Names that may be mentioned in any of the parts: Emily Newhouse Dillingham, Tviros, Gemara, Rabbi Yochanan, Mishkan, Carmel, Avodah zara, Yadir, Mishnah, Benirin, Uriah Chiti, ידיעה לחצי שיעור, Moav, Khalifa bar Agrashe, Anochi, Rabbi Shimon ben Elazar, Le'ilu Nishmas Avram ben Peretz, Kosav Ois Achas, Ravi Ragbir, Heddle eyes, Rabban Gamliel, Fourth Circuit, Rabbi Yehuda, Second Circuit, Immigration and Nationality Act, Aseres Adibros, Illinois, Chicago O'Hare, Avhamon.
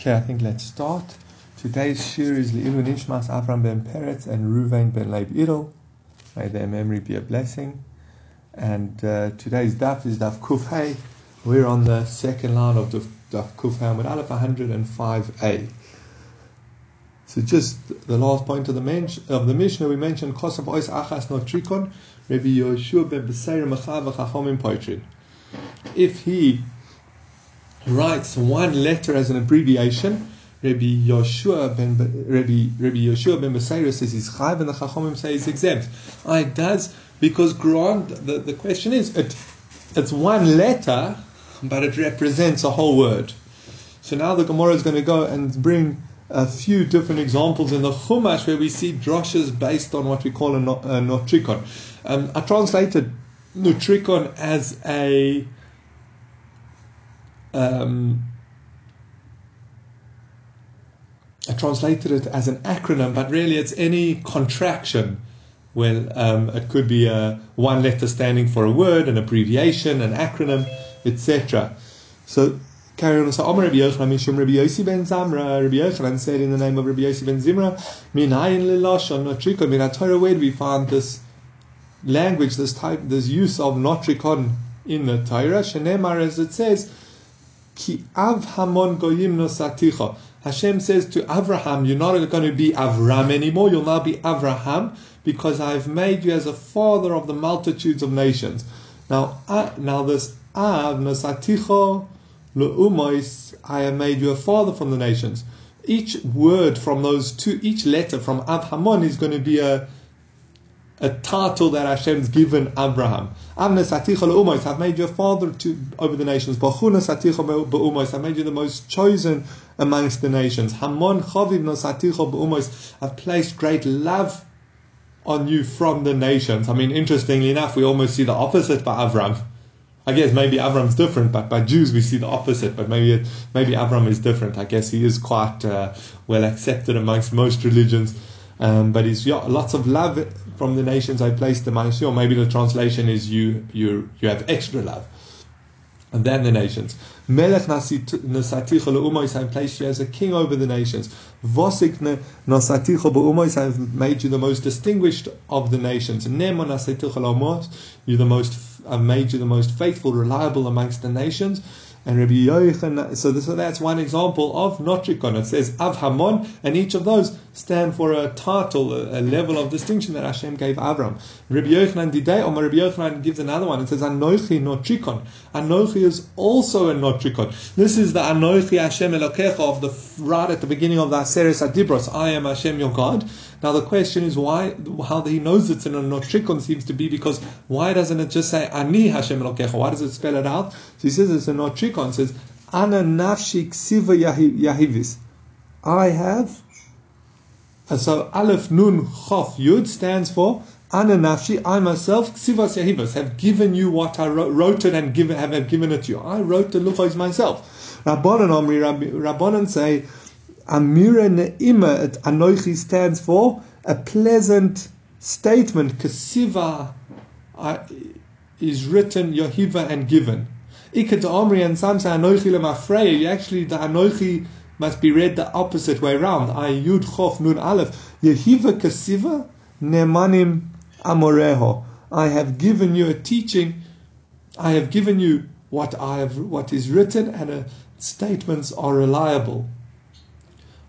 Okay, I think let's start. Today's shir is Le'ilu Nishmas Avram ben Peretz and Ruvain ben Leib Idel. May their memory be a blessing. And today's daf is Daf Kuf Hei. We're on the second line of the Daf Kuf Hei with Aleph 105A. So just the last point of the Mishnah, we mentioned Kosav Ois Achas Notrikon, Rabbi Yehoshua ben Beseira Mechav Chachomim Poitrin. If he writes one letter as an abbreviation, Rabbi Yoshua ben Beseira says he's chayv and the Chachomim say he's exempt. It does, because Grant, the question is, it's one letter, but it represents a whole word. So now the Gemara is going to go and bring a few different examples in the Chumash where we see droshes based on what we call a notrikon. I translated notrikon as a I translated it as an acronym, but really it's any contraction. Well, it could be a one letter standing for a word, an abbreviation, an acronym, etc. So, carry on. So, Amar Rabbi Yochanan, Mishum Rabbi Yosi ben Zimra. Rabbi Yochanan said in the name of Rabbi Yosi ben Zimra, Minayin lelashon notrikon. Min haTorah, where do we find this language, this type, this use of notrikon in the Torah? Shenemar, as it says, Ki Avhamon goyim nosaticha. Hashem says to Avraham, you're not going to be Avram anymore, you'll now be Avraham, because I've made you as a father of the multitudes of nations. Now this Av nosaticho leumois, I have made you a father from the nations. Each word from those two, each letter from Avhamon is going to be a title that Hashem's given Abraham. I've made you a father over the nations. I've made you the most chosen amongst the nations. I've placed great love on you from the nations. I mean, interestingly enough, we almost see the opposite by Avram. I guess maybe Avram's different, but by Jews we see the opposite. But maybe Avram is different. I guess he is quite well accepted amongst most religions. But it's lots of love from the nations I placed amongst you. Or maybe the translation is you have extra love than the nations. Melech nasaticho leumois, I placed you as a king over the nations. Vosik nasaticho beumois, I have made you the most distinguished of the nations. Nemo nasaticho leumois, I've made you the most faithful, reliable amongst the nations. And Rabbi Yochanan, so that's one example of notrikon. It says Avhamon, and each of those stand for a title, a level of distinction that Hashem gave Avram. Rabbi Yochanan didei, or Rabbi Yochanan gives another one. It says Anochi notrikon. Anochi is also a notrikon. This is the Anochi Hashem Elokecha of right at the beginning of the Aseres Adibros. I am Hashem your God. Now the question is why? How he knows it's in a notrikon seems to be because why doesn't it just say Ani Hashem Elokecha? Why does it spell it out? So he says it's a notrikon. It says, Ana nafshi ksiva yahivis. I have. So Aleph Nun Chof Yud stands for Ana nafshi. I myself ksivas yahivis have given you what I wrote it and have given it to you. I wrote the luchos myself. Rabbanan Omri. Rabbanan say, Amira ne'ima et anochi stands for a pleasant statement. Ksiva is written yahiva and given. Ikat Omri, and some say Anochi Lemafreya. Actually, the Anochi must be read the opposite way round. I Yud Chof Nun Aleph. Yehiva Kasiva Nemanim Amoreho. I have given you a teaching. I have given you what is written, and statements are reliable.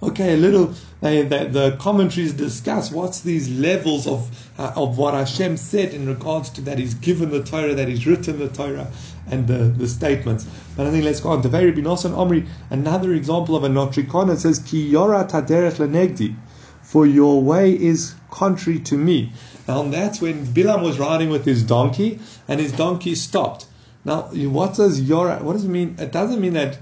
Okay, the commentaries discuss what's these levels of what Hashem said in regards to that He's given the Torah, that He's written the Torah, and the statements. But I think let's go on. Devei Binosan Omri, another example of a notrikon, it says, Ki yora taderech lenegdi, for your way is contrary to me. Now that's when Bilam was riding with his donkey, and his donkey stopped. Now, what does it mean? It doesn't mean that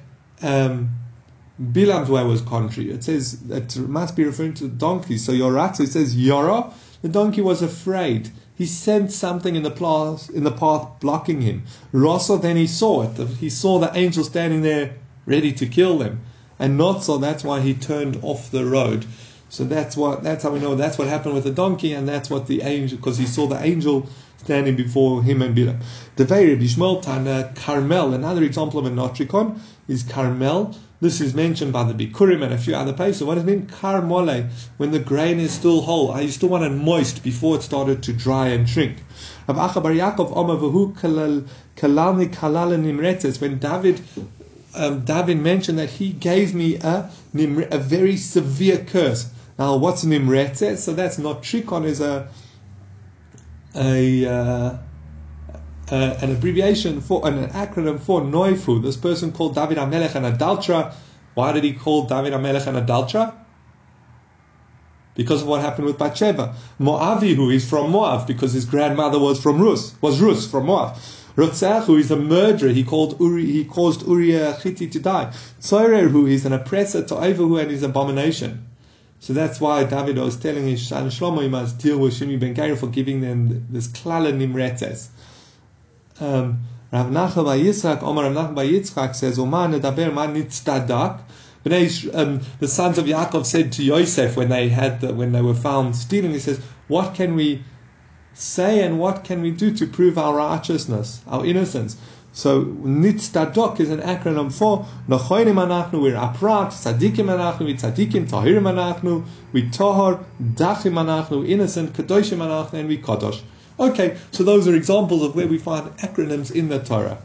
Bilam's way was contrary. It says it must be referring to the donkey. So Yorat, so it says Yora, the donkey was afraid. He sensed something in the path blocking him. Rosso, then he saw it. He saw the angel standing there ready to kill them. And Notso, that's why he turned off the road. So that's how we know that's what happened with the donkey, and that's what the angel, because he saw the angel standing before him and Bira. The very Bishmol Tana Carmel, another example of a Notrikon is Carmel. This is mentioned by the Bikurim and a few other places. What does it mean? Karmole, when the grain is still whole. I still want it moist before it started to dry and shrink. When David mentioned that he gave me a very severe curse. Now, what's nimretze? So that's not trikon, is an abbreviation for, an acronym for Noifu. This person called David HaMelech an adulterer. Why did he call David HaMelech an adulterer? Because of what happened with Bathsheba. Moavihu is from Moav, because his grandmother was from Rus, from Moav. Rotzahu is a murderer. He caused Uriah Chiti to die. Tzorehu is an oppressor, Toevahu, and his abomination. So that's why David was telling his son Shlomo he must deal with Shimi ben Geira for giving them this klala nimretes. Rav Nachman bar Yitzchak, Rav Nachman bar Yitzchak says, the sons of Yaakov said to Yosef when they were found stealing, he says, what can we say and what can we do to prove our righteousness, our innocence? So Nitztadok is an acronym for Nachonim Anachnu, we're upright, Tzadikim Anachnu, we're Tzadikim, Tahirim Anachnu, we're Tahor, Dachim Anachnu, innocent, Kadoshim Anachnu, and we're Kadosh. Okay, so those are examples of where we find acronyms in the Torah.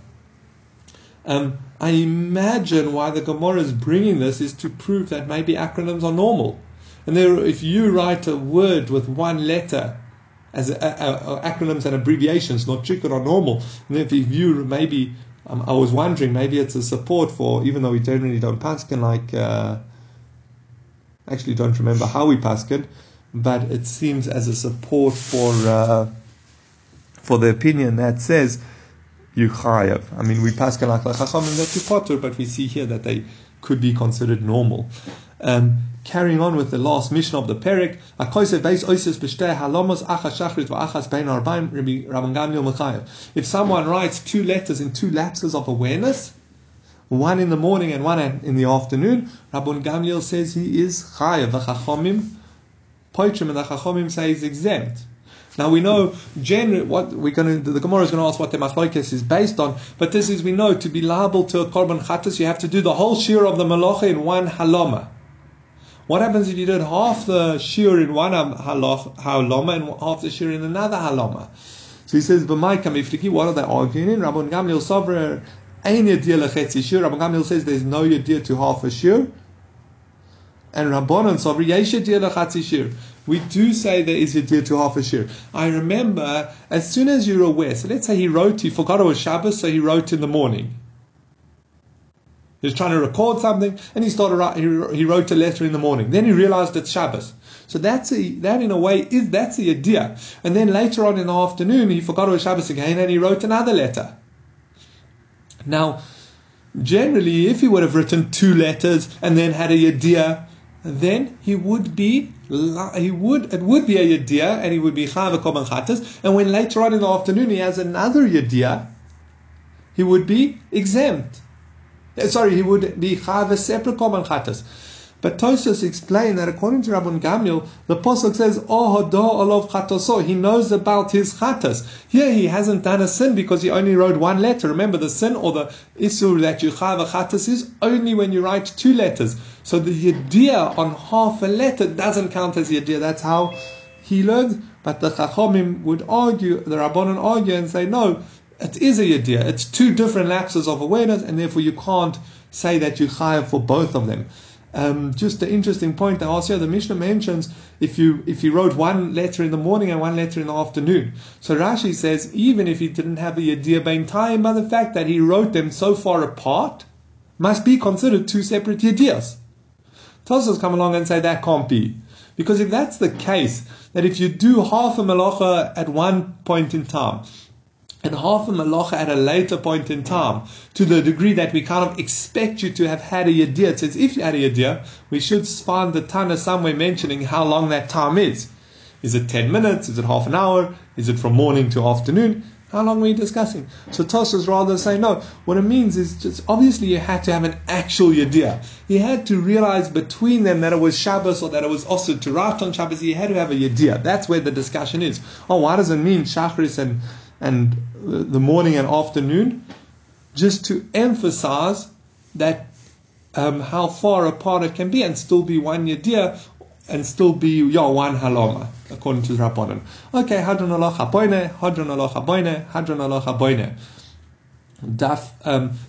I imagine why the Gemara is bringing this is to prove that maybe acronyms are normal. And if you write a word with one letter, as acronyms and abbreviations, not chicken, are normal. And if you maybe, I was wondering, maybe it's a support for, even though we generally don't paskin like, actually don't remember how we paskin, but it seems as a support for the opinion that says you chayav. I mean, we paskin like lachachamim that you potter, but we see here that they could be considered normal. Carrying on with the last mission of the perek, if someone writes two letters in two lapses of awareness, one in the morning and one in the afternoon, Rabban Gamliel says he is chayav. The chachamim poitrim, and the chachamim say he's exempt. Now we know generally what the Gemara is going to ask what the machlokes is based on, but this is, we know, to be liable to a korban chattas, you have to do the whole shiur of the malacha in one haloma. What happens if you did half the shiur in one haloma and half the shiur in another haloma? So he says, "B'may kamifliki." What are they arguing in? Rabban Gamliel Sovra ain yedir lechetzi shiur. Rabban Gamliel says there's no yedir to half a shiur, and Rabbanan Sovra yesh yedir lechetzi shiur. We do say there is yedir to half a shiur. I remember, as soon as you're aware, so let's say he forgot it was Shabbos, so he wrote in the morning. He was trying to record something, and he wrote a letter in the morning. Then he realized it's Shabbos. So that in a way, that's a yedir. And then later on in the afternoon, he forgot it was Shabbos again, and he wrote another letter. Now, generally, if he would have written two letters and then had a yedir, then it would be a yedir, and he would be chayav korban chattas. And when later on in the afternoon he has another yedir, he would be exempt. Sorry, he would be chayav a separate korban chattas. But Tossos explained that according to Rabban Gamliel, the pasuk says, "Oh hodo olav chatoso." He knows about his chattas. Here he hasn't done a sin because he only wrote one letter. Remember, the sin or the issur that you chayav a chattas is only when you write two letters. So the yedir on half a letter doesn't count as yedir. That's how he learned. But the chachamim would argue, the Rabbanan argue and say, no, it is a yedir. It's two different lapses of awareness, and therefore you can't say that you chayav for both of them. Just an interesting point I asked here, the Mishnah mentions if you wrote one letter in the morning and one letter in the afternoon. So Rashi says, even if he didn't have a yedir bein time, by the fact that he wrote them so far apart, must be considered two separate yedirs. Tossos come along and say that can't be. Because if that's the case, that if you do half a malacha at one point in time and half a malacha at a later point in time, to the degree that we kind of expect you to have had a yedir, it says if you had a yedir, we should find the Tana somewhere mentioning how long that time is. Is it 10 minutes? Is it half an hour? Is it from morning to afternoon? How long were you discussing? So Tossos rather say no. What it means is just obviously you had to have an actual Yadir. You had to realize between them that it was Shabbos or that it was also to write on Shabbos. You had to have a Yadir. That's where the discussion is. Oh, why does it mean Shacharis and the morning and afternoon? Just to emphasize that how far apart it can be and still be one Yadir and still be one haloma, according to the Rabbanan. Okay, hadron aloch haboine, hadron aloch haboine, hadron aloch haboine. Daf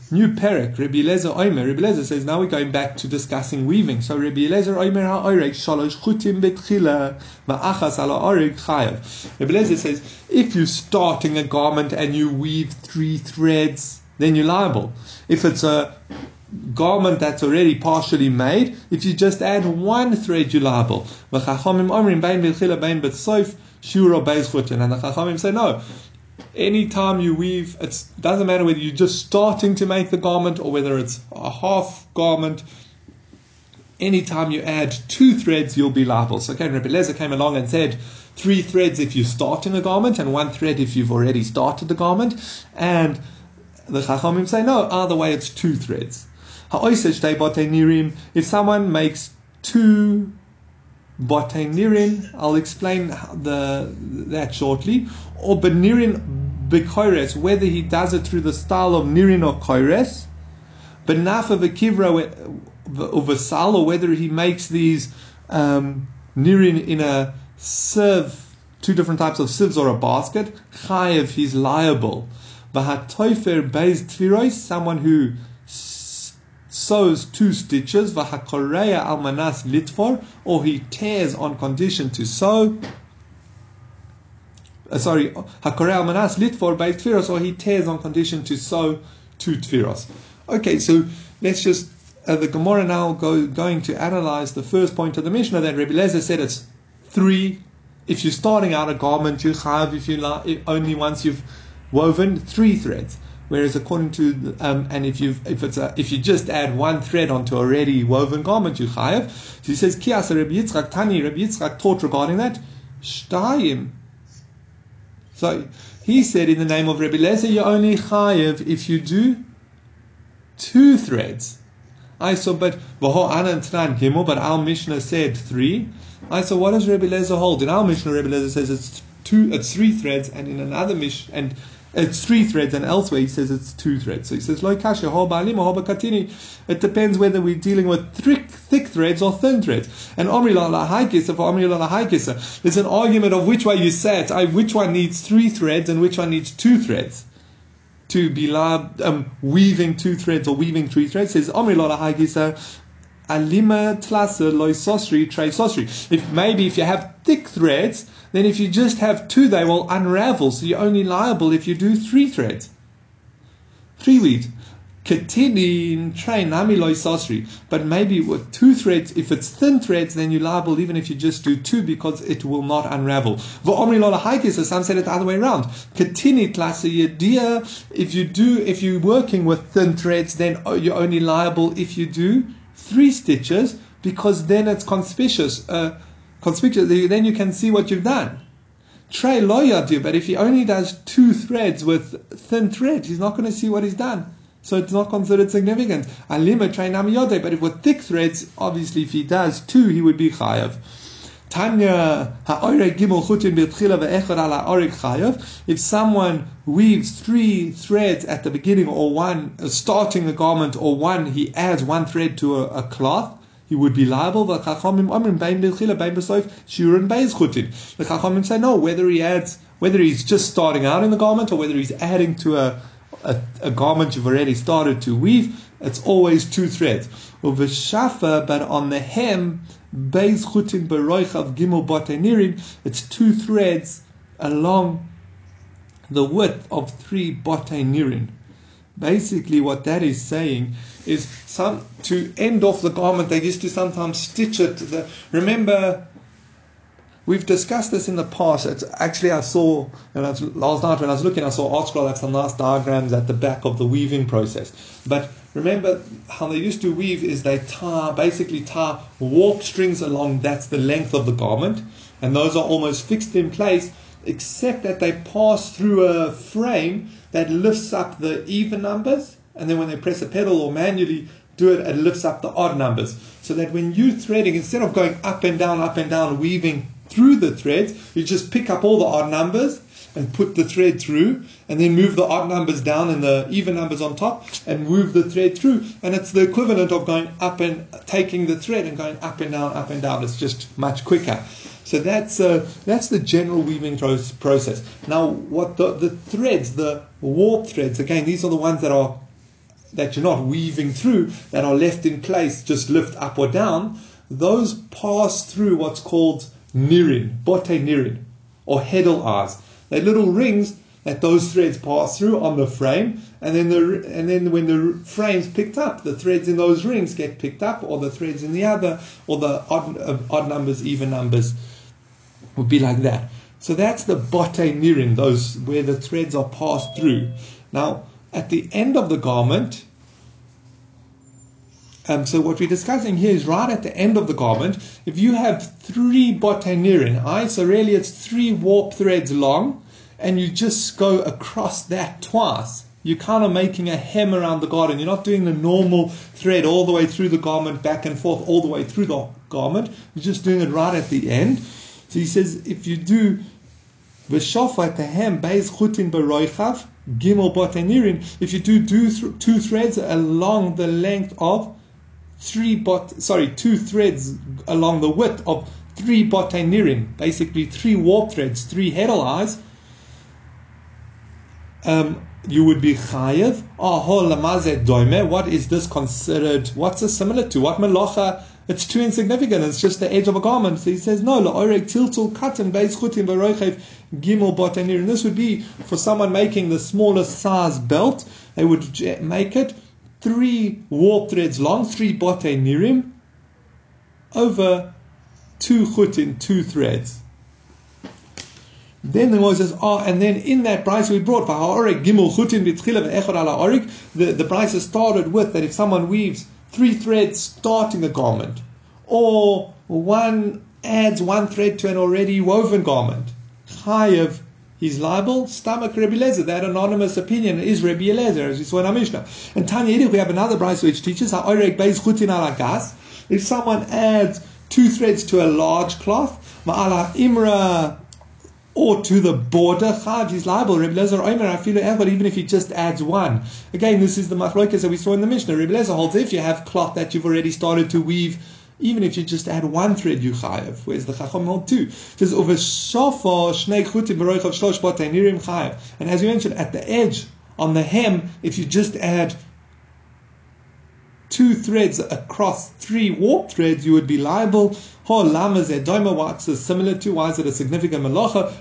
new perek, Rabbi Elezer Omer. Rabbi Elezer says now we're going back to discussing weaving. So Rabbi Elezer Omer ha'oreg shalosh chutim betchila ma'achas ala oreg chayav. Rabbi Elezer says if you're starting a garment and you weave 3 threads, then you're liable. If it's a garment that's already partially made, if you just add 1 thread, you're liable. And the Chachamim say no. Anytime you weave, it doesn't matter whether you're just starting to make the garment or whether it's a half garment. Anytime you add 2 threads, you'll be liable. So again, Rabbi Elezer came along and said 3 threads if you're starting a garment and 1 thread if you've already started the garment. And the Chachamim say no, either way it's 2 threads. If someone makes 2 Botte nirin, I'll explain that shortly. Or Benirin Bikiros, whether he does it through the style of Nirin or Koires. Benafa Vikivra Uvasal, or whether he makes these Nirin in a sieve, 2 different types of sieves or a basket. Chayev, he's liable. V'hatoifer beis Tviros, someone who sews 2 stitches, v'hakoreya almanas litfor, or he tears on condition to sew. Hakoreya almanas litfor beis Tviros, or he tears on condition to sew 2 tviros. Okay, so let's just the Gemara now going to analyze the first point of the Mishnah that Rabbi Elezer said it's 3. If you're starting out a garment, you chayav if you only once you've woven 3 threads, whereas according to and if you just add 1 thread onto already woven garment, you chayav. So he says ki asa Rabbi Yitzchak tani, Rabbi Yitzchak taught regarding that shtayim. So he said in the name of Rabbi Elezer, you only chayav if you do 2 threads. I saw, but v'ho anan tnan gimel, but our Mishnah said 3. I saw, what does Rabbi Elezer hold? In our Mishnah, Rabbi Elezer says it's 2, it's 3 threads, and in another Mishnah and it's 3 threads, and elsewhere he says it's 2 threads. So he says, Lo kasha, ho ba'alim, ho ba'katini. It depends whether we're dealing with thick threads or thin threads. And omri la la haikisa for omri la la haikisa. There's an argument of which way you say it, which one needs 3 threads and which one needs 2 threads. To be weaving 2 threads or weaving 3 threads, says omri la la haikisa. Alima tlasa loy sosri trei sosri. If you have thick threads, then if you just have 2, they will unravel. So you're only liable if you do 3 threads. 3 weed. Katini trei nami loy sosri. But maybe with 2 threads, if it's thin threads, then you're liable even if you just do 2 because it will not unravel. V'omri lo lahaikis, so some said it the other way around. Katini tlasa yedia. If you're working with thin threads, then you're only liable if you do 3 stitches, because then it's conspicuous. Then you can see what you've done. Trey loyadir, but if he only does 2 threads with thin thread, he's not going to see what he's done, so it's not considered significant. Alima trey namiyode, but if with thick threads, obviously if he does 2, he would be chayav. Tanya ha'oreg gimel chutin b'tchila ve'echad ala oreg chayav. If someone weaves 3 threads at the beginning, or one starting a garment, or one he adds 1 thread to a cloth, he would be liable. The Chachamim say no, whether he's just starting out in the garment or whether he's adding to a garment you've already started to weave, it's always 2 threads. But on the hem, it's 2 threads along the width of 3 Botte nirin. Basically, what that is saying is to end off the garment, they used to sometimes stitch it. Remember, we've discussed this in the past. It's actually, last night when I was looking, I saw Artscroll have some nice diagrams at the back of the weaving process. But remember how they used to weave is they basically tie warp strings along. That's the length of the garment, and those are almost fixed in place. except that they pass through a frame that lifts up the even numbers, and then when they press a pedal or manually do it, it lifts up the odd numbers. So that when you're threading, instead of going up and down, weaving through the threads, you just pick up all the odd numbers and put the thread through, and then move the odd numbers down and the even numbers on top, and move the thread through. And it's the equivalent of going up and taking the thread and going up and down. It's just much quicker. So that's the general weaving process. Now, what the threads, the warp threads, again, these are the ones that are that you're not weaving through, that are left in place, just lift up or down. Those pass through what's called nirin, botte nirin, or heddle eyes. They're little rings that those threads pass through on the frame, and then when the frame's picked up, the threads in those rings get picked up, or the threads in the other, or the odd numbers, even numbers, would be like that. So that's the botte nirin, those where the threads are passed through. Now, at the end of the garment, so what we're discussing here is right at the end of the garment. If you have 3 botanirin, so really it's 3 warp threads long, and you just go across that twice, you're kind of making a hem around the garment. You're not doing the normal thread all the way through the garment, back and forth, all the way through the garment. You're just doing it right at the end. So he says, if you do v'shofat hahem beis chutin b'roichav gimel botanirin, if you do 2 threads along the length of 2 threads along the width of 3 botanirin, basically 3 warp threads, 3 heddle eyes, you would be chayev. What is this considered? What's this similar to? What melacha? It's too insignificant. It's just the edge of a garment. So he says, no, this would be for someone making the smaller size belt. They would make it 3 warp threads long, 3 botte nirim, over 2 chutin, 2 threads. Then the Moav says, and then in that price we brought, the price is started with that if someone weaves 3 threads starting a garment, or one adds 1 thread to an already woven garment, chayav, he's liable. Stomach Rabbi Elezer. That anonymous opinion is Rabbi Elezer, as we saw in our Mishnah. And Tanya Yadir, we have another brayso which teaches if someone adds 2 threads to a large cloth, ma'ala imra, or to the border, he's liable. Rabbi Elezer omer afilu echad, even if he just adds 1. Again, this is the machlokas that we saw in the Mishnah. Rabbi Elezer holds if you have cloth that you've already started to weave, even if you just add 1 thread, you chayev. Whereas the Chacham held 2. It says, and as you mentioned, at the edge, on the hem, if you just add 2 threads across 3 warp threads, you would be liable. What's this similar to? Why is it a significant melacha?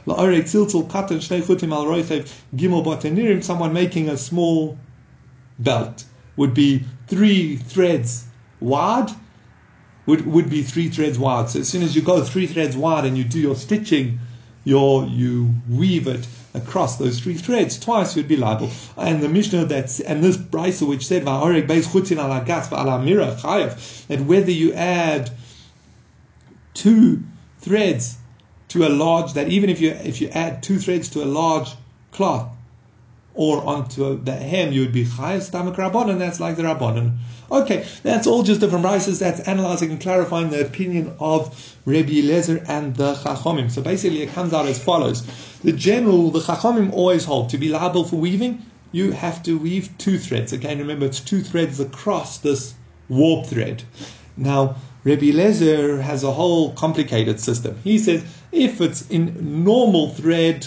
Someone making a small belt would be 3 threads wide, would be 3 threads wide. So as soon as you go 3 threads wide and you do your stitching, you weave it across those 3 threads twice, you'd be liable. And the Mishnah and this brayso which said that whether you add 2 threads to a large, that even if you add 2 threads to a large cloth or onto the hem, you would be chayev. Stomach Rabbanan, that's like the Rabbanan. Okay, that's all just different prices. That's analyzing and clarifying the opinion of Rabbi Elezer and the Chachomim. So basically it comes out as follows. The Chachomim always hold, to be liable for weaving, you have to weave 2 threads. Again, remember, it's 2 threads across this warp thread. Now, Rabbi Elezer has a whole complicated system. He says, if it's in normal thread,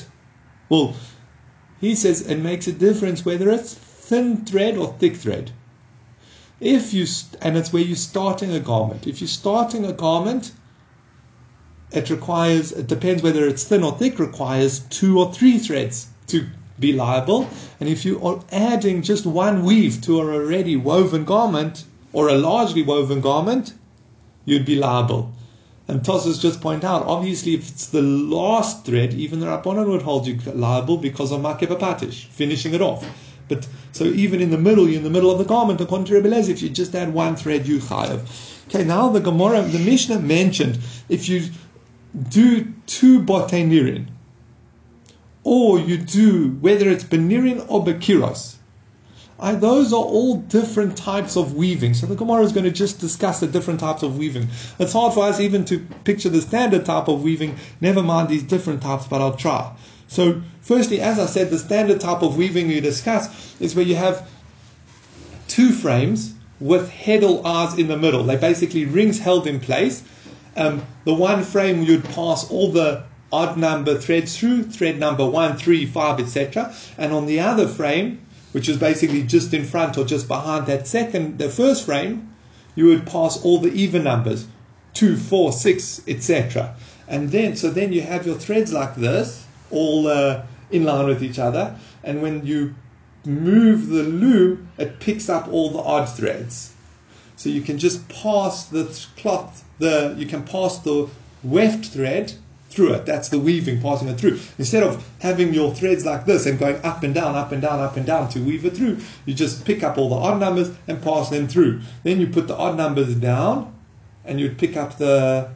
he says it makes a difference whether it's thin thread or thick thread. And it's where you're starting a garment. If you're starting a garment, it depends whether it's thin or thick, requires 2 or 3 threads to be liable. And if you are adding just 1 weave to an already woven garment, or a largely woven garment, you'd be liable. And Tossos just point out, obviously, if it's the last thread, even the Rabbanan would hold you liable because of makeh b'patish, finishing it off. But so even in the middle, you're in the middle of the garment, according to Rabbi Elezer, if you just add 1 thread, you chayev. Okay, now the Gemara, the Mishnah mentioned, if you do 2 botte nirin, or you do, whether it's Benirin or Bikiros. Those are all different types of weaving. So the Gemara is going to just discuss the different types of weaving. It's hard for us even to picture the standard type of weaving, never mind these different types, but I'll try. So firstly, as I said, the standard type of weaving we discuss is where you have two frames with heddle eyes in the middle. They're basically rings held in place. The one frame you'd pass all the odd number threads through, thread number 1, 3, 5, etc. And on the other frame, which is basically just in front or just behind that first frame, you would pass all the even numbers, 2, 4, 6, etc. And then, so you have your threads like this, all in line with each other, and when you move the loom, it picks up all the odd threads. So you can just pass the cloth, you can pass the weft thread through it. That's the weaving, passing it through. Instead of having your threads like this and going up and down, to weave it through, you just pick up all the odd numbers and pass them through. Then you put the odd numbers down and you'd pick up the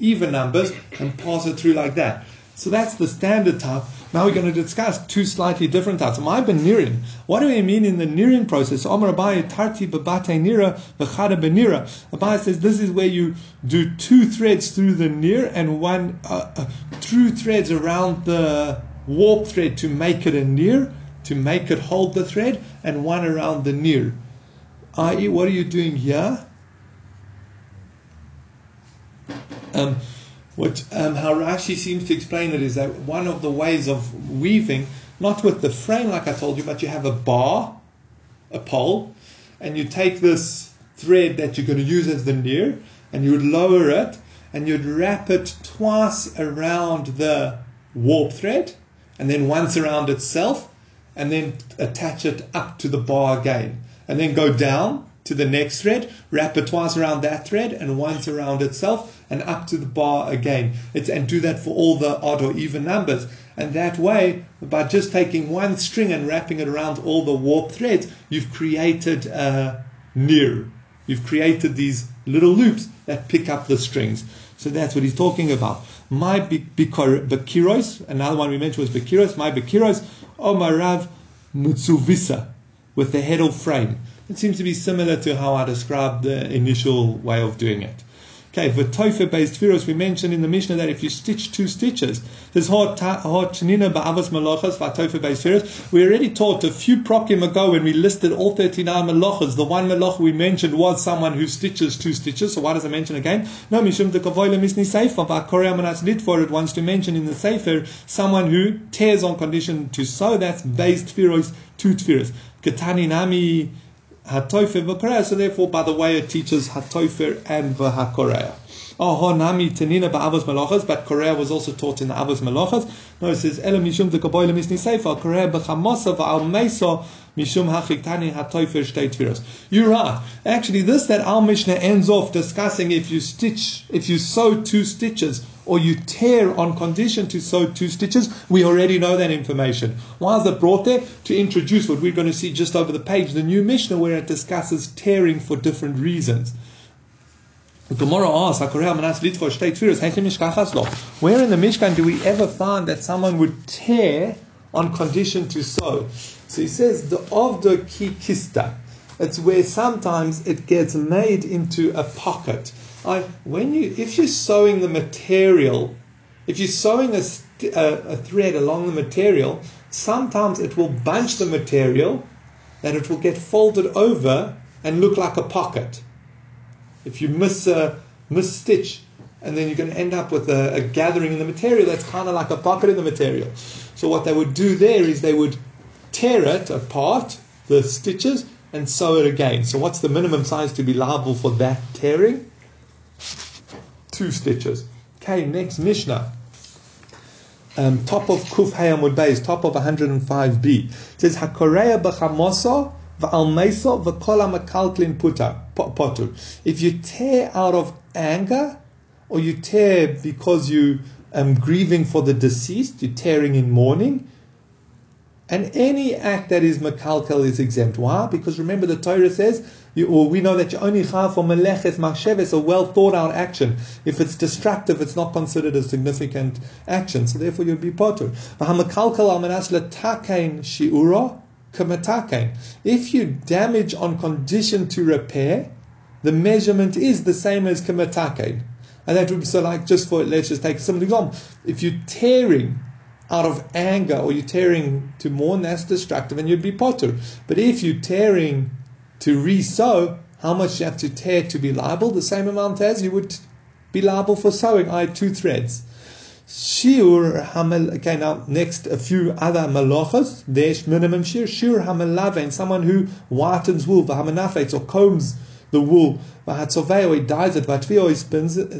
even numbers and pass it through like that. So that's the standard type. Now we're going to discuss two slightly different types. My Benirin. What do we mean in the Nirin process? Omar Abaye Tarti Babatenira Vachada Benira. Abaye says this is where you do two threads through the Nir and one two threads around the warp thread to make it a Nir, to make it hold the thread, and one around the Nir. I.e., what are you doing here? How Rashi seems to explain it is that one of the ways of weaving, not with the frame like I told you, but you have a bar, a pole, and you take this thread that you're going to use as the Nir, and you would lower it, and you'd wrap it twice around the warp thread, and then once around itself, and then attach it up to the bar again, and then go down to the next thread, wrap it twice around that thread, and once around itself, and up to the bar again. And do that for all the odd or even numbers. And that way, by just taking one string and wrapping it around all the warp threads, you've created a nir. You've created these little loops that pick up the strings. So that's what he's talking about. My Bikiros, another one we mentioned was Bikiros, my Bikiros, Omarav Mutsuvisa, with the heddle frame. It seems to be similar to how I described the initial way of doing it. Okay, V'toife-based Tviros, we mentioned in the Mishnah that if you stitch two stitches, this hot Chanina Ba'avas Malachas, V'toife-based Tviros, we already taught a few prokim ago when we listed all 39 Malachas. The one Malach we mentioned was someone who stitches two stitches, so why does it mention again? No, Mishum Dekavoyle Misni Sefer, V'Hakoreya Manas Litfor, it wants to mention in the Sefer someone who tears on condition to sew, that's based Tviros, two Tviros. Katini Nami Hatoifer v'hakoreya, so therefore by the way it teaches hatoifer and v'hakoreya. Oh, nami tenina ba'avos malachas, but koreya was also taught in the avos malachas. No, it says elam mishum dekaboyle misni sefer koreya b'chamosa v'al meso mishum hachiktani hatoifer shtei tviros. You're right. Actually, this that our Mishnah ends off discussing if you sew two stitches, or you tear on condition to sew two stitches, we already know that information. Why is it brought there? To introduce what we're going to see just over the page, the new Mishnah, where it discusses tearing for different reasons. The Gemara asks, where in the Mishkan do we ever find that someone would tear on condition to sew? So he says, the Ovdo Ki Kista. It's where sometimes it gets made into a pocket. If you're sewing the material, if you're sewing a thread along the material, sometimes it will bunch the material, that it will get folded over and look like a pocket. If you miss stitch, and then you're going to end up with a gathering in the material that's kind of like a pocket in the material. So what they would do there is they would tear it apart, the stitches, and sew it again. So what's the minimum size to be liable for that tearing? Two stitches. Okay, next Mishnah. Top of Kuf Hei Amud Beis, top of 105B. It says Hakoreya b'chamoso v'almeiso v'kola makaltlin potu. If you tear out of anger, or you tear because you grieving for the deceased, you're tearing in mourning, and any act that is makaltel is exempt. Why? Because remember the Torah says or we know that you're only chayav for meleches machsheves, a well thought out action. If it's distractive, it's not considered a significant action, so therefore you'll be potur. If you damage on condition to repair, the measurement is the same as kamatakein. And that would be so, like, just for, let's just take a simple example. If you're tearing out of anger or you're tearing to mourn, that's destructive and you'd be potter. But if you're tearing to re-sow, how much do you have to tear to be liable? The same amount as you would be liable for sowing, i.e. 2 threads. Shiur hamel. Okay, now next a few other malachas. There's minimum shiur. Shiur hamelavein, someone who whitens wool, v'hamanafetz, or combs the wool, v'hatzovei, or he dyes it, v'hatvei, or he spins it.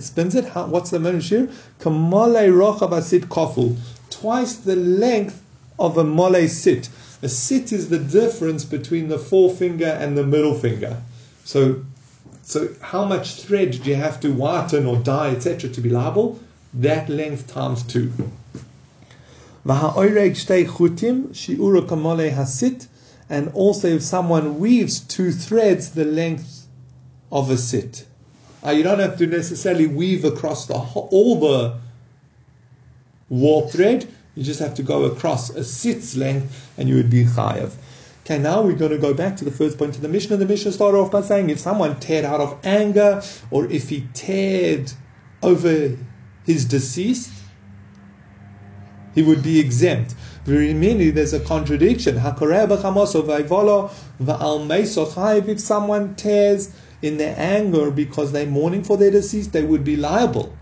What's the minimum shiur? Kamolei rochav asid koful. Twice the length of a mole sit. A sit is the difference between the forefinger and the middle finger. So how much thread do you have to whiten or dye, etc., to be liable? That length times 2. And also if someone weaves 2 threads, the length of a sit. You don't have to necessarily weave across all the wool thread. You just have to go across a sit's length and you would be chayav. Okay, now we're going to go back to the first point of the Mishnah. The Mishnah started off by saying if someone teared out of anger, or if he teared over his deceased, he would be exempt. Very many, there's a contradiction. If someone tears in their anger because they're mourning for their deceased, they would be liable.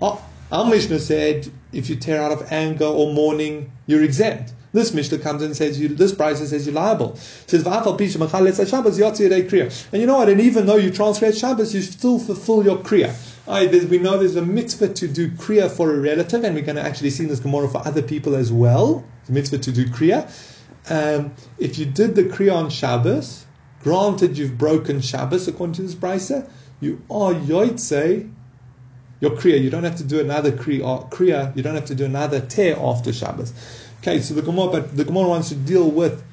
Our Mishnah said if you tear out of anger or mourning, you're exempt. This Mishnah comes and says, this price says you're liable. It says, and you know what? And even though you transgress Shabbos, you still fulfill your kriya. We know there's a mitzvah to do kriya for a relative, and we're going to actually see this Gemara for other people as well. The mitzvah to do kriya. If you did the kriya on Shabbos, granted you've broken Shabbos, according to this brisa, you are yotzei your kriya. You don't have to do another kriya. You don't have to do another tear after Shabbos. Okay, so the Gemara wants to deal with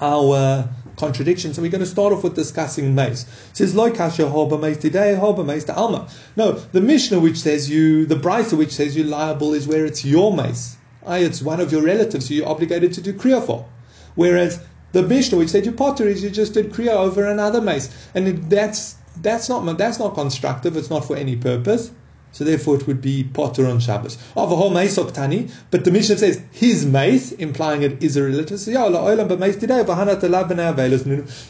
our contradiction. So we're going to start off with discussing mace. It says lo kasher hoba mace today, hoba mace to alma. No, the Mishnah which says the brisa which says you're liable is where it's your mace. It's one of your relatives who you're obligated to do kriya for. Whereas the Mishnah which said you potter is you just did kriya over another mace, and that's not constructive. It's not for any purpose. So therefore it would be potter on Shabbos. Avhamon mace of Katini, but the Mishnah says his mace, implying it is a relative. So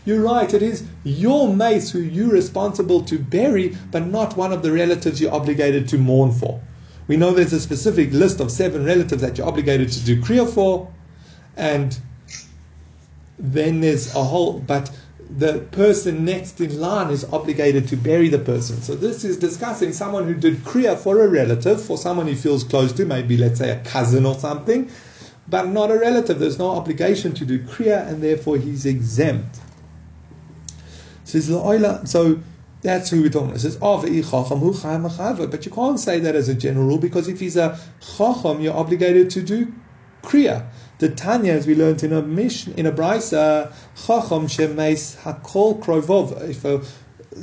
you're right, it is your mace who you're responsible to bury, but not one of the relatives you're obligated to mourn for. We know there's a specific list of 7 relatives that you're obligated to do kriya for, and then there's a whole, but the person next in line is obligated to bury the person. So this is discussing someone who did kriya for a relative, for someone he feels close to, maybe let's say a cousin or something, but not a relative. There's no obligation to do kriya, and therefore he's exempt. So that's who we're talking about. It says, but you can't say that as a general rule, because if he's a chacham, you're obligated to do kriya. The Tanya, as we learned in a mission, in a brisa, chacham shemeis hakol krovov. If a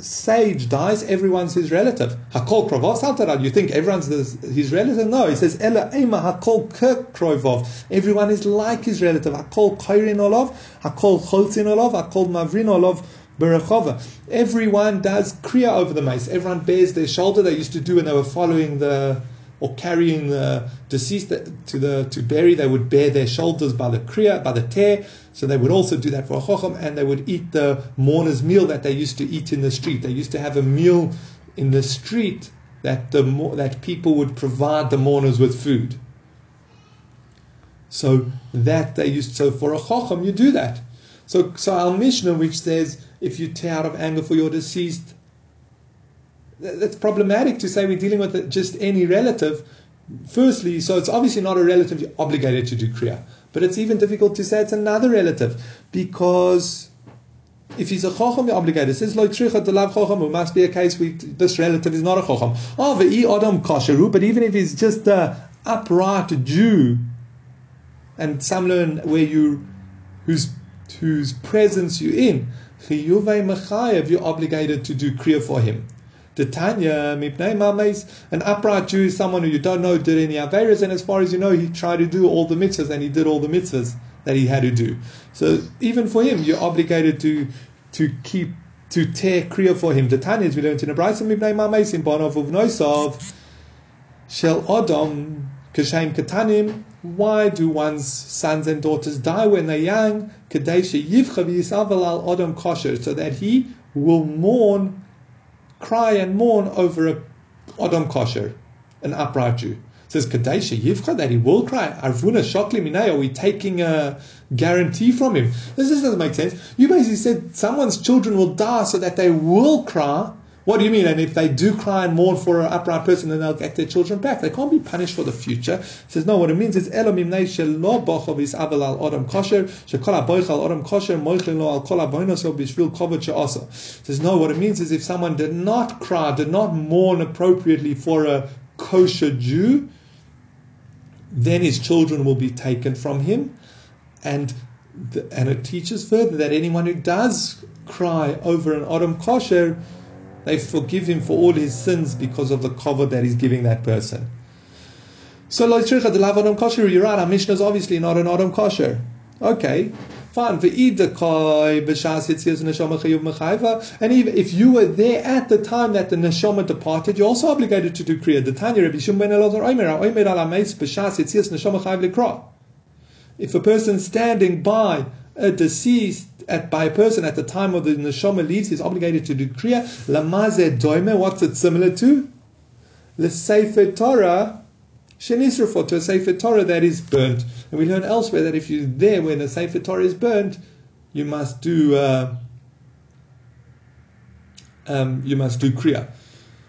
sage dies, everyone's his relative. Hakol krovov saltarad. You think everyone's his relative? No, it says ela ema hakol kirk krovov. Everyone is like his relative. Hakol koirin olov, hakol cholzin olov, hakol mavrin olov berachova. Everyone does kriya over the mace. Everyone bears their shoulder. They used to do when they were following the, or carrying the deceased to bury, they would bear their shoulders by the kriya, by the tear. So they would also do that for a chacham, and they would eat the mourner's meal that they used to eat in the street. They used to have a meal in the street that people would provide the mourners with food. So that they used. So for a chacham, you do that. So our Mishnah, which says if you tear out of anger for your deceased, that's problematic to say we're dealing with just any relative. Firstly, so it's obviously not a relative you're obligated to do kriya. But it's even difficult to say it's another relative, because if he's a chacham, you're obligated. It says lo tricha to love chacham. It must be a case where this relative is not a chacham. But even if he's just an upright Jew, and some learn whose presence you're in, Chiyuvei Mechayev, you're obligated to do kriya for him. D'tanya, Mipnei Mameis, an upright Jew is someone who you don't know did any averas, and as far as you know, he tried to do all the mitzvahs, and he did all the mitzvahs that he had to do. So even for him, you're obligated to tear kriya for him. D'tanya, as we learned in the Brisa, Mipnei Mameis in Bonov Uvnoisav Shel Odom Kashem Katanim. Why do one's sons and daughters die when they're young? Kadesha Yivchav Yisavel Al Odom Kosher, so that he will mourn, cry and mourn over a Odom Kosher, an upright Jew. It says Kadesha Yivcha, that he will cry. Arvuna Shokli Minei, are we taking a guarantee from him? This doesn't make sense. You basically said someone's children will die so that they will cry. What do you mean? And if they do cry and mourn for an upright person, then they'll get their children back. They can't be punished for the future. It says, no, what it means is, if someone did not cry, did not mourn appropriately for a kosher Jew, then his children will be taken from him. And it teaches further that anyone who does cry over an Odom Kosher, they forgive him for all his sins because of the kavod that he's giving that person. So, lo yitzricha delav Odom Kosher, you're right, our Mishnah is obviously not an Odom Kosher. Okay, fine. And if you were there at the time that the neshama departed, you're also obligated to do kriya. If a person standing by a deceased, by a person at the time of the neshama leaves, he's obligated to do kriya. Lamaze doime, what's it similar to? The sefer Torah, shenisrafot, to a sefer Torah that is burnt. And we learn elsewhere that if you're there when a sefer Torah is burnt, you must do kriya.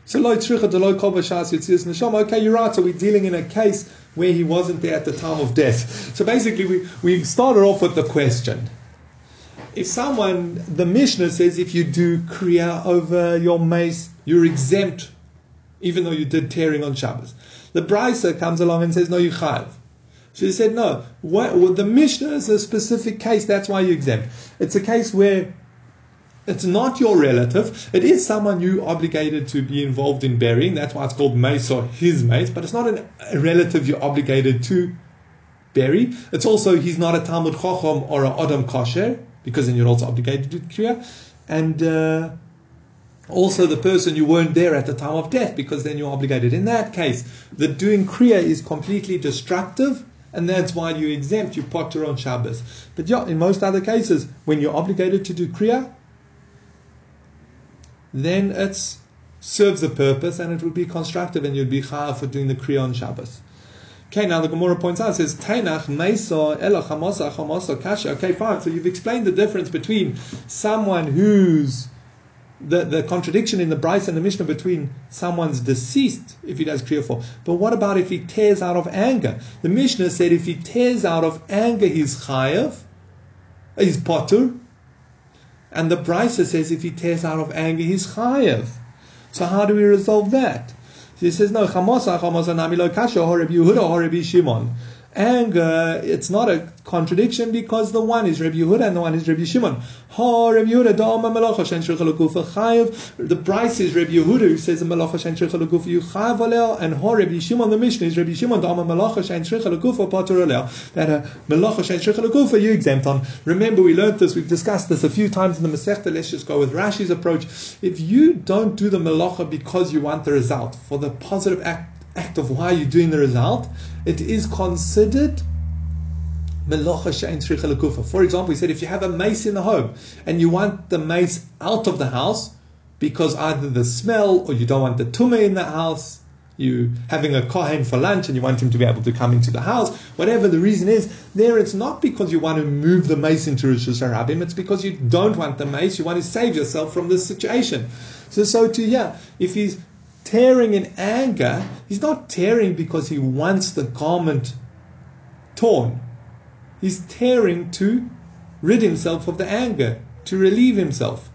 So lo yitzricha delo kol b'shas yitzias neshama. Okay, you're right. So we're dealing in a case where he wasn't there at the time of death. So basically, we started off with the question. If someone, the Mishnah says, if you do kriya over your mace, you're exempt, even though you did tearing on Shabbos. The Brisa comes along and says, no, you chayav. She said, no, the Mishnah is a specific case, that's why you're exempt. It's a case where it's not your relative, it is someone you obligated to be involved in burying, that's why it's called mace or his mace, but it's not a relative you're obligated to bury. It's also, he's not a Talmud Chacham or an Odom Kosher, because then you're also obligated to do kriya. And also the person, you weren't there at the time of death, because then you're obligated. In that case, the doing kriya is completely destructive, and that's why you're exempt, you potter on Shabbos. But yeah, in most other cases, when you're obligated to do kriya, then it serves a purpose, and it would be constructive, and you'd be chayav for doing the kriya on Shabbos. Okay, now the Gemara points out, it says, Tainach, Meso, Ela, Chamasa, Chamasa, Kasha. Okay, fine. So you've explained the difference between someone who's, the contradiction in the Brisa and the Mishnah between someone's deceased, if he does kriya for. But what about if he tears out of anger? The Mishnah said if he tears out of anger, he's chayav, he's potter. And the Brisa says if he tears out of anger, he's chayav. So how do we resolve that? She says, no, Chamasa, Chamasa, Namilo, Kasha, Horebi Yehuda, Horebi Shimon. Anger, it's not a contradiction because the one is Rabbi Yehuda and the one is Rabbi Shimon. Horebi Yehuda, Da'oma Melacha, Shen Shricha Lukufa, Chayev. The price is Rabbi Yehuda, who says, Melacha, Shen Shricha Lukufa, you Chayev Oleo. And Horebi Shimon, the Mishnah, is Rabbi Shimon, Da'oma Melacha, Shen Shricha Lukufa, Pater Oleo. That Melacha, Shen Shricha Lukufa, you exempt on. Remember, we learned this, we've discussed this a few times in the Masechta. Let's just go with Rashi's approach. If you don't do the Melacha because you want the result, for the positive act of why you're doing the result, it is considered melacha she'ein tzricha l'kufa. For example, we said if you have a mace in the home and you want the mace out of the house because either the smell or you don't want the tumah in the house, you having a kohen for lunch and you want him to be able to come into the house, whatever the reason is, there it's not because you want to move the mace into Rishus HaRabim, it's because you don't want the mace, you want to save yourself from this situation. So too, yeah, if he's tearing in anger, he's not tearing because he wants the garment torn. He's tearing to rid himself of the anger, to relieve himself,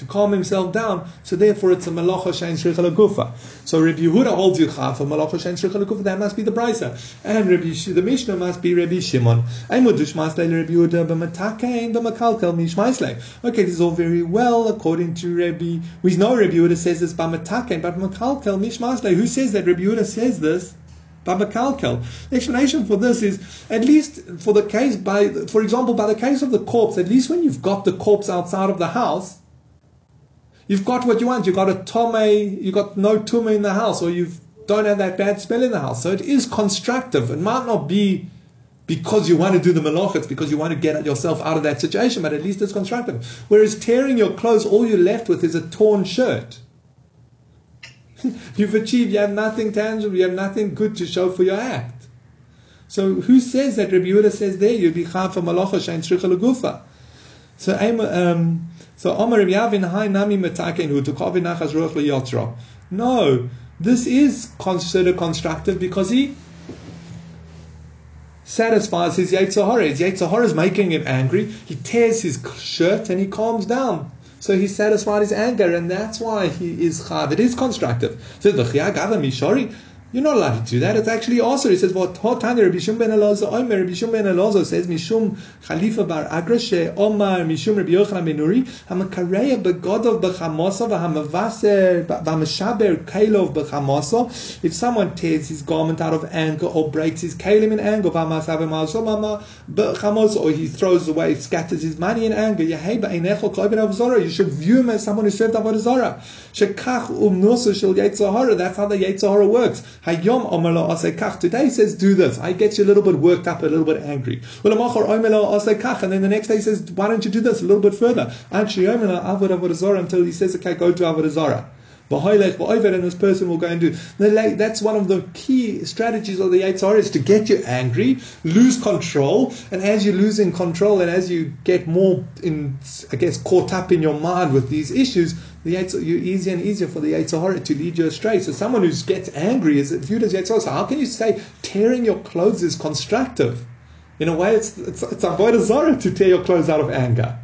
to calm himself down, so therefore it's a malacha she'en shricha l'gufa. So Rabbi Yehuda holds Yilchaf, a malacha she'en shricha l'gufa, that must be the brisa, and the Mishnah must be Rabbi Shimon. Rabbi Yehuda, okay, this is all very well according to Rabbi. We know Rabbi Yehuda says this b'matakein, but makalkel mishmaslei. Who says that Rabbi Yehuda says this? The explanation for this is, at least for the case for example, by the case of the corpse, at least when you've got the corpse outside of the house, you've got what you want. You've got a tome, you've got no tume in the house, or you don't have that bad smell in the house. So it is constructive. It might not be because you want to do the malach, it's because you want to get yourself out of that situation, but at least it's constructive. Whereas tearing your clothes, all you're left with is a torn shirt. You've achieved, you have nothing tangible, you have nothing good to show for your act. So who says that? Rabbi Yehuda says there, you'd be chaf for malacha shein shricha l'gufa. So Amar Rabbi Yavin hai nami matakein hu tukavi nachas ruach liyotra. No, this is considered constructive because he satisfies his yetzer hara. His yetzer hara is making him angry. He tears his shirt and he calms down. So he satisfied his anger, and that's why he is chav. It is constructive. So the chiyag adam mishori, you're not allowed to do that. It's actually also, he says, what Tani Rabbi Shimon ben Elazar, Omer Rabbi Shimon ben Elazar says, Mishum Khalifa bar Agrashe, Omar Mishum Rabbi Yochanan ben Uri, Hamakareya begodov b'chamoso v'hamavaser v'hamashaber kailov b'chamoso. If someone tears his garment out of anger or breaks his kalim in anger, v'hamasaber ma'aso mama b'chamoso, or he throws away, scatters his money in anger, Yehei ba'inechol ko'ibin avzora. You should view him as someone who served avodah zara. Shekach umnosu shel yetzer hara. That's how the yetzer hara works. Hayom omelo asekach. Today he says do this. I get you a little bit worked up, a little bit angry. Ulamachor omelo asekach, and then the next day he says, why don't you do this a little bit further? Until he says, okay, go to avodah zara. And this person will go and do. That's one of the key strategies of the yetzer hara, is to get you angry, lose control, and as you lose in control, and as you get more, caught up in your mind with these issues, you're easier and easier for the yetzer hara to lead you astray. So someone who gets angry is viewed as yetzer hara. So how can you say tearing your clothes is constructive? In a way, it's avodah zara to tear your clothes out of anger.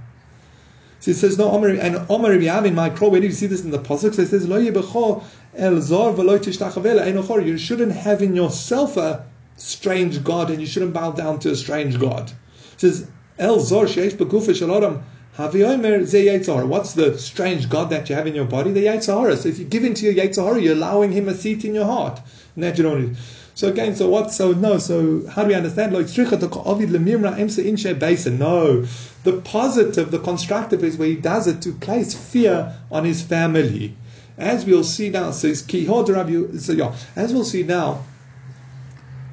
So he says, no, Omar Rabbi Yavin, my crow, where do you see this in the pasuk? So he says, Lo yibecho el zor v'lo tishtachavela ein ochor. You shouldn't have in yourself a strange god, and you shouldn't bow down to a strange god. He says, el zor sheish b'gufa shel adam haviomer ze yetzer hara. What's the strange god that you have in your body? The yetzer hara. So if you give in to your yetzer hara, you're allowing him a seat in your heart. And that you don't need. So again, so how do we understand? No, the positive, the constructive is where he does it to place fear on his family. As we'll see now,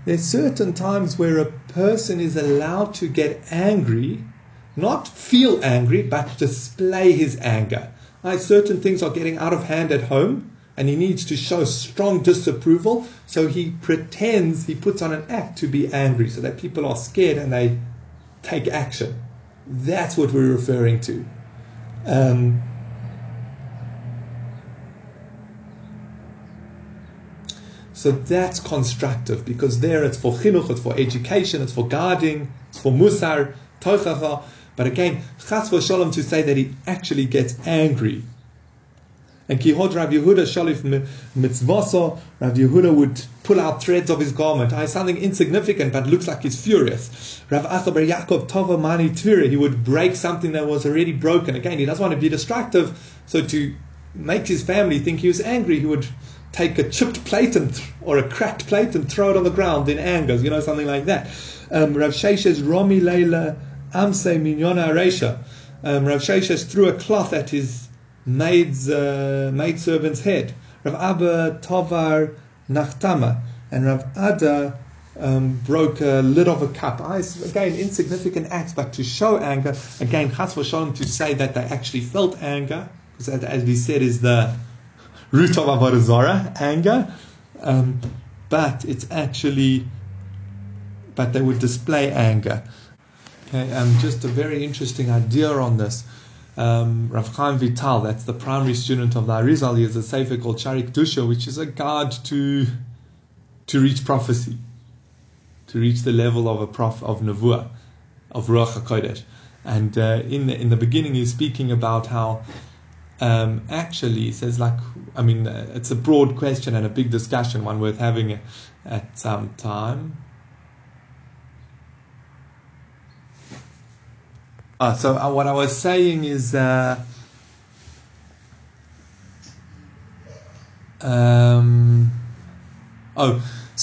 there's certain times where a person is allowed to get angry, not feel angry, but display his anger. Like certain things are getting out of hand at home, and he needs to show strong disapproval, so he pretends, he puts on an act to be angry, so that people are scared and they take action. That's what we're referring to. So that's constructive, because there it's for chinuch, it's for education, it's for guarding, it's for musar, tochacha. But again, chas v'sholom to say that he actually gets angry. And Kihod Rav Yehuda Shalif Mitzvaso, Rav Yehuda would pull out threads of his garment. Something insignificant, but looks like he's furious. Rav Acha bar Yaakov Tova Mani Tvira, he would break something that was already broken. Again, he doesn't want to be destructive, so to make his family think he was angry, he would take a chipped plate or a cracked plate and throw it on the ground in anger, something like that. Rav Sheshes Romi Leila Amse Minyona Aresha. Rav Sheshes threw a cloth at his maidservant's head. Rav Abba Tovar Nachtama, and Rav Ada broke a lid of a cup. Again, insignificant acts, but to show anger. Again, chas v'shalom to say that they actually felt anger, because as we said, is the root of avodah zarah, anger. But they would display anger. Okay, just a very interesting idea on this. Rav Chaim Vital, that's the primary student of the Arizal, he has a sefer called Sharik Dusha, which is a guide to reach prophecy, to reach the level of Nevuah, of Ruach HaKodesh. And in the beginning, he's speaking about how Actually, it says, like, I mean, it's a broad question and a big discussion, one worth having at some time. So what I was saying is, so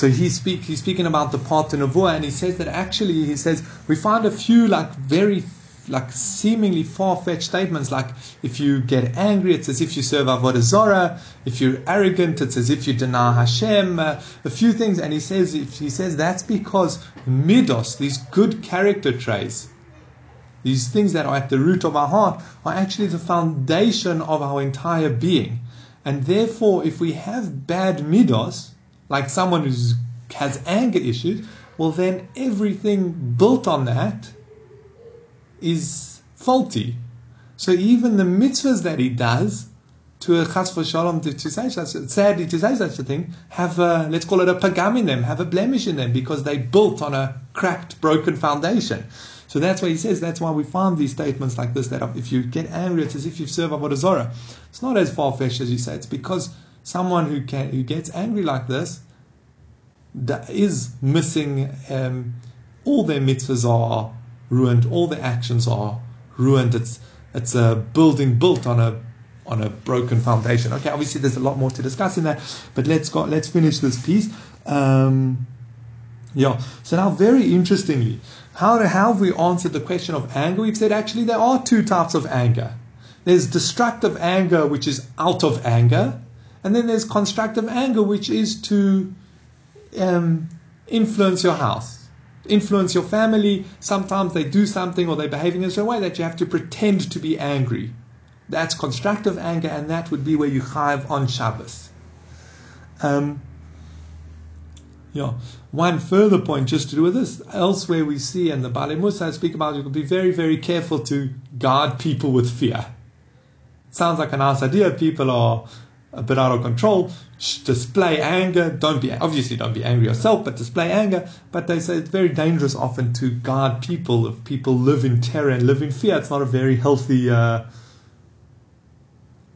he's speaking about the part in Nevuah, and he says that actually, he says, we find a few, like, very, like, seemingly far-fetched statements, like, if you get angry, it's as if you serve Avodah Zarah. If you're arrogant, it's as if you deny Hashem. A few things, and he says that's because midos, these good character traits, these things that are at the root of our heart, are actually the foundation of our entire being. And therefore, if we have bad midos, like someone who has anger issues, well, then everything built on that is faulty. So even the mitzvahs that he does, to a chas v'shalom, sadly to say such a thing, have a, let's call it a pagam in them, have a blemish in them, because they built on a cracked, broken foundation. So that's why he says, that's why we find these statements like this, that if you get angry, it's as if you serve Avodah Zarah. It's not as far-fetched as you say. It's because someone who gets angry like this, that is missing, all their mitzvahs are ruined, all the actions are ruined. It's a building built on a broken foundation. Okay, obviously there's a lot more to discuss in that, but let's finish this piece. So now, very interestingly, how have we answered the question of anger? We've said actually there are two types of anger. There's destructive anger, which is out of anger, and then there's constructive anger, which is to influence your house, influence your family. Sometimes they do something or they're behaving in a certain way that you have to pretend to be angry. That's constructive anger, and that would be where you chayav on Shabbos. One further point just to do with this. Elsewhere we see, and the Baalei Mussar speak about, you can be very, very careful to guard people with fear. It sounds like a nice idea. People are a bit out of control. Display anger. Don't be angry yourself, but display anger. But they say it's very dangerous often to guard people. If people live in terror and live in fear, it's not a very healthy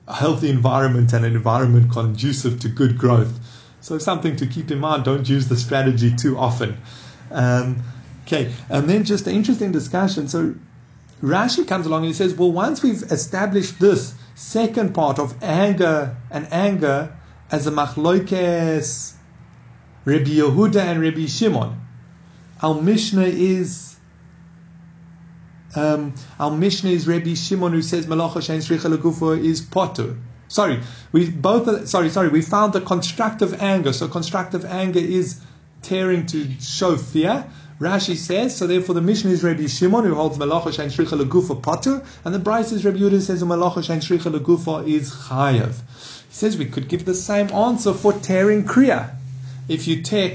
environment, and an environment conducive to good growth. So something to keep in mind. Don't use the strategy too often. And then just an interesting discussion. So Rashi comes along and he says, well, once we've established this second part of anger, and anger as a machlokes Rabbi Yehuda and Rabbi Shimon, our Mishnah is Rabbi Shimon, who says Malacha Shein Shricha L'Gufo is potur. We found the constructive anger. So constructive anger is tearing to show fear. Rashi says, so therefore the Mishnah is Rabbi Shimon, who holds Malacha Shein Shricha L'Gufo potur, and the Braisa is Rabbi Yehuda, says Malacha Shein Shricha L'Gufo is chayav. He says we could give the same answer for tearing kriya. If you tear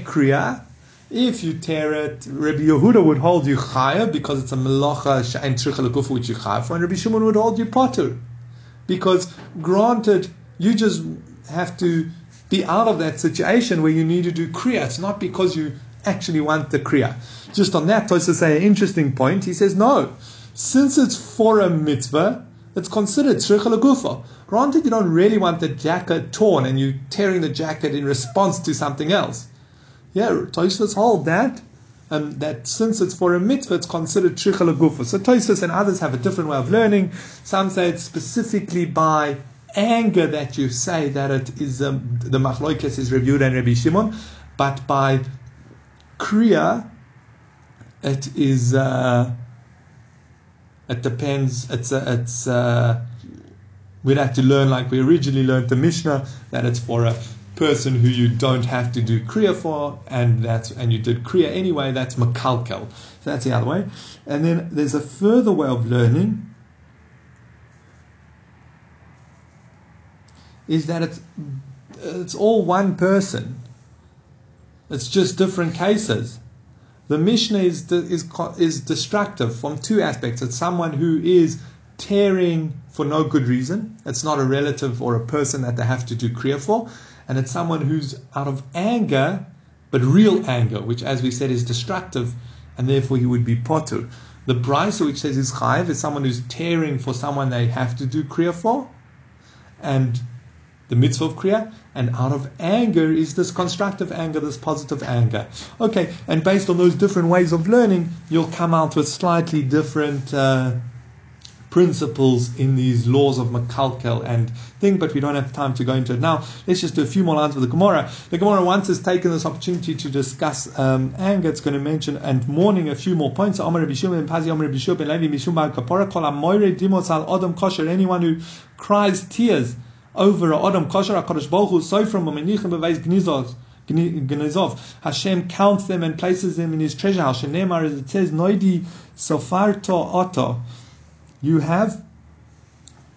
it, Rabbi Yehuda would hold you chayav because it's a melacha she'ein tzricha l'gufo, which you chayav for, and Rabbi Shimon would hold you potur, because granted, you just have to be out of that situation where you need to do kriya. It's not because you actually want the kriya. Just on that, Tossos say an interesting point. He says no, since it's for a mitzvah, it's considered tzricha l'gufo. Granted, you don't really want the jacket torn and you're tearing the jacket in response to something else. Yeah, Tosfos hold that, that since it's for a mitzvah, it's considered tzricha l'gufo. So Tosfos and others have a different way of learning. Some say it's specifically by anger that you say that it is, the machlokes is Rabbi Yehuda and Rabbi Shimon, but by kriya, it is, it depends, we'd have to learn, like we originally learned the Mishnah, that it's for a person who you don't have to do kriya for, and you did kriya anyway, that's makalkel. So that's the other way. And then there's a further way of learning, is that it's all one person. It's just different cases. The Mishnah is destructive from two aspects. It's someone who is tearing for no good reason. It's not a relative or a person that they have to do kriya for. And it's someone who's out of anger, but real anger, which, as we said, is destructive, and therefore he would be potur. The braisa, which says is chayav, is someone who's tearing for someone they have to do kriya for. and the mitzvah of kriya, and out of anger is this constructive anger, this positive anger. Okay, and based on those different ways of learning, you'll come out with slightly different principles in these laws of makalkel and thing, but we don't have time to go into it now. Let's just do a few more lines with the Gemara. The Gemara once has taken this opportunity to discuss anger. It's going to mention and mourning a few more points. Anyone who cries tears over Adam Kosher HaKadosh Baruch Hu Soifrim Umenichim Beveis Gnizos Gnizov, Hashem counts them and places them in His treasure house. Shneimar, as it says, Noidi Sofarto Oto, you have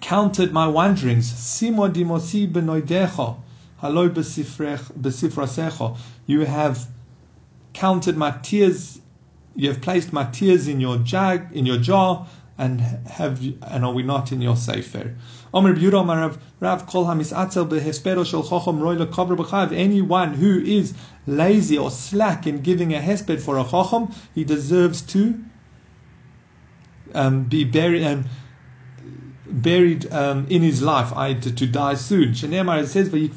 counted my wanderings. Simo Dimosi Benoidecho Haloi Besifrasecho, you have counted my tears. You have placed my tears in your jug, in your jar, and are we not in your sefer? Anyone who is lazy or slack in giving a hesped for a chacham, he deserves to be buried in his life, to die soon. It says, regarding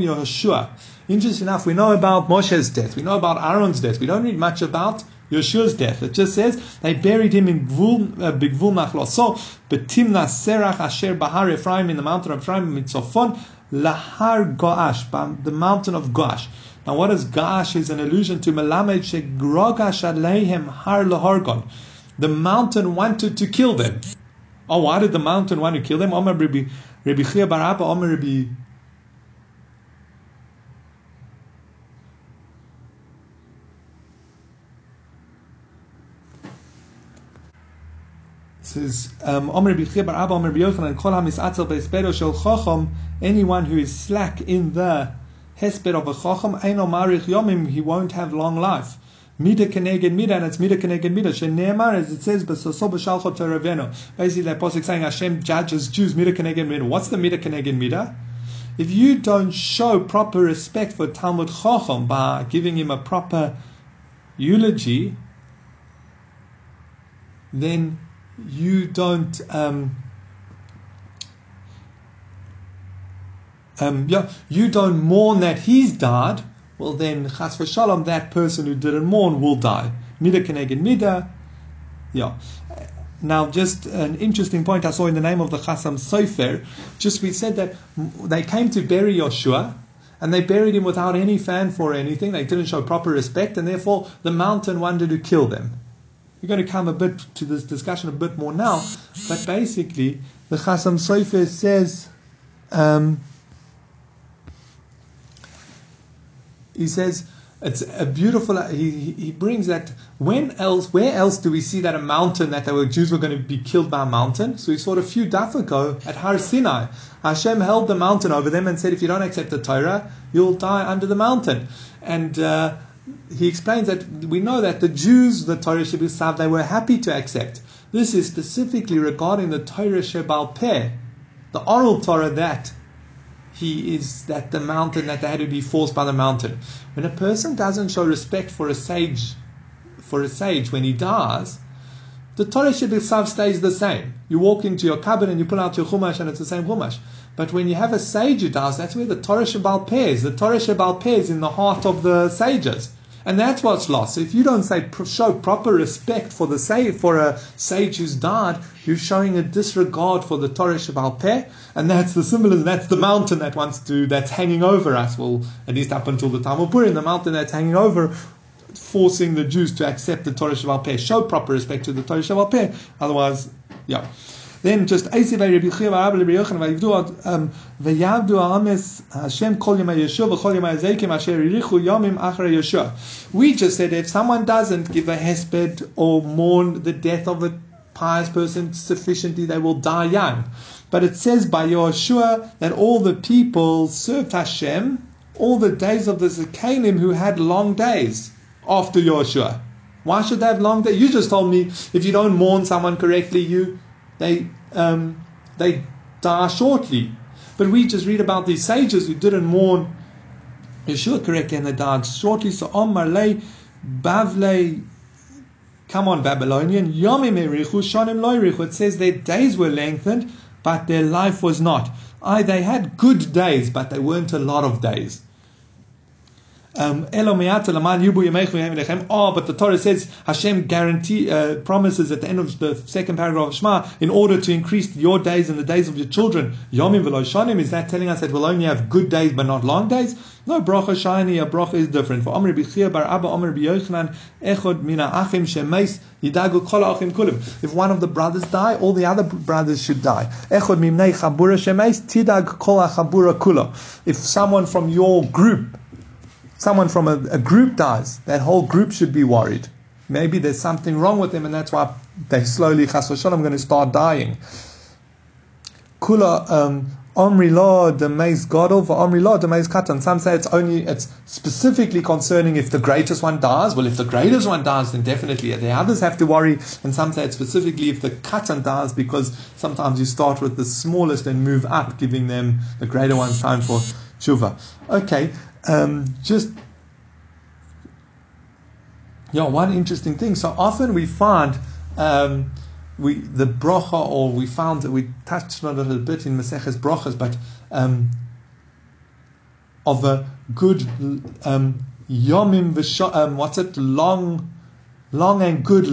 Yehoshua, interesting enough, we know about Moshe's death, we know about Aaron's death, we don't read much about Yeshua's death. It just says they buried him in Bigvul Nachlos. So, Betimna Serach Asher Bahar Ephraim, in the mountain of Ephraim, Mitzofon Lahar Goash, the mountain of Goash. Now, what is Goash? Is an allusion to Melamed Shegrogash Aleihem Har Lahargon. The mountain wanted to kill them. Oh, why did the mountain want to kill them? Omer Rabbi Chia Baraba, Omer Rabbi says, Omer Bichir Bar Abba, Omer Yochanan, Kol HaMis'atzel Be'hespedo Shel Chochom, anyone who is slack in the hesped of a Chochom, Eino Marich Yomim, he won't have long life. Mida Keneged Mida, and it's Mida Keneged Mida, Sheneemar, as it says, Besoso B'shalchot Tereveno. Basically, the Apostle is saying, Hashem judges Jews, Mida Keneged Mida. What's the Mida Keneged Mida? If you don't show proper respect for Talmud Chochom by giving him a proper eulogy, then you don't you don't mourn that he's died. Well, then chas v'shalom, that person who didn't mourn will die. Mida keneged mida. Yeah. Now, just an interesting point I saw in the name of the Chasam Sofer. Just we said that they came to bury Yeshua, and they buried him without any fanfare or anything. They didn't show proper respect, and therefore the mountain wanted to kill them. We're going to come a bit to this discussion a bit more now, but basically the Chasam Sofer says, he says it's a beautiful. He brings that. Where else do we see that a mountain, that the Jews were going to be killed by a mountain? So we saw it a few daf ago at Har Sinai. Hashem held the mountain over them and said, if you don't accept the Torah, you'll die under the mountain, and he explains that we know that the Jews, the Torah Shebal Peh, they were happy to accept. This is specifically regarding the Torah Shebal Peh, the oral Torah that the mountain, that they had to be forced by the mountain. When a person doesn't show respect for a sage when he dies, the Torah Shebal Peh stays the same. You walk into your cupboard and you pull out your chumash and it's the same chumash. But when you have a sage who dies, that's where the Torah Shebal Peh is. The Torah Shebal Peh is in the heart of the sages. And that's what's lost. So if you don't show proper respect for a sage who's died, you're showing a disregard for the Torah Shebal Peh, and that's the symbolism. That's the mountain that's hanging over us. Well, at least up until the time of Purim, the mountain that's hanging over, forcing the Jews to accept the Torah Shebal Peh. Show proper respect to the Torah Shebal Peh. Otherwise, yeah. Then just we just said if someone doesn't give a hesped or mourn the death of a pious person sufficiently, they will die young. But it says by Yehoshua that all the people served Hashem all the days of the Zakanim who had long days after Yehoshua. Why should they have long days? You just told me if you don't mourn someone correctly, they die shortly. But we just read about these sages who didn't mourn Yeshua correctly and they died shortly. So Omar Lei Bavlei Come on, Babylonian. Yomim erichu, shonim lo erichu. It says their days were lengthened, but their life was not. They had good days, but they weren't a lot of days. But the Torah says Hashem promises at the end of the second paragraph of Shema, in order to increase your days and the days of your children. Yomim v'lo shanim, is that telling us that we'll only have good days but not long days? No, bracha shani, a bracha is different. For Amr Bichia bar Abba Amr Biyochanan Echod mina achim shemeis yidagu kol achim kulim. If one of the brothers die, all the other brothers should die. Echod mimnei chabura shemeis tidag kol achabura kula. If someone from your group, someone from a group dies, that whole group should be worried. Maybe there's something wrong with them, and that's why they slowly, chas v'shalom, going to start dying. Kula omri lo demeis gadol v'omri lo demeis katan. Some say it's specifically concerning if the greatest one dies. Well, if the greatest one dies, then definitely the others have to worry. And some say it's specifically if the katan dies, because sometimes you start with the smallest and move up, giving them the greater one's time for tshuva. Okay. One interesting thing. So often we find we touched on it a little bit in Maseches Brachos, but of a good yomim long and good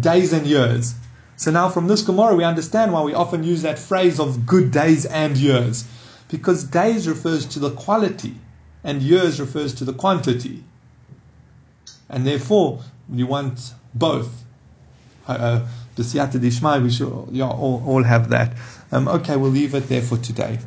days and years. So now from this Gemara we understand why we often use that phrase of good days and years, because days refers to the quality and years refers to the quantity. And therefore, you want both. B'siyata d'ishmai, we should all have that. Okay, we'll leave it there for today.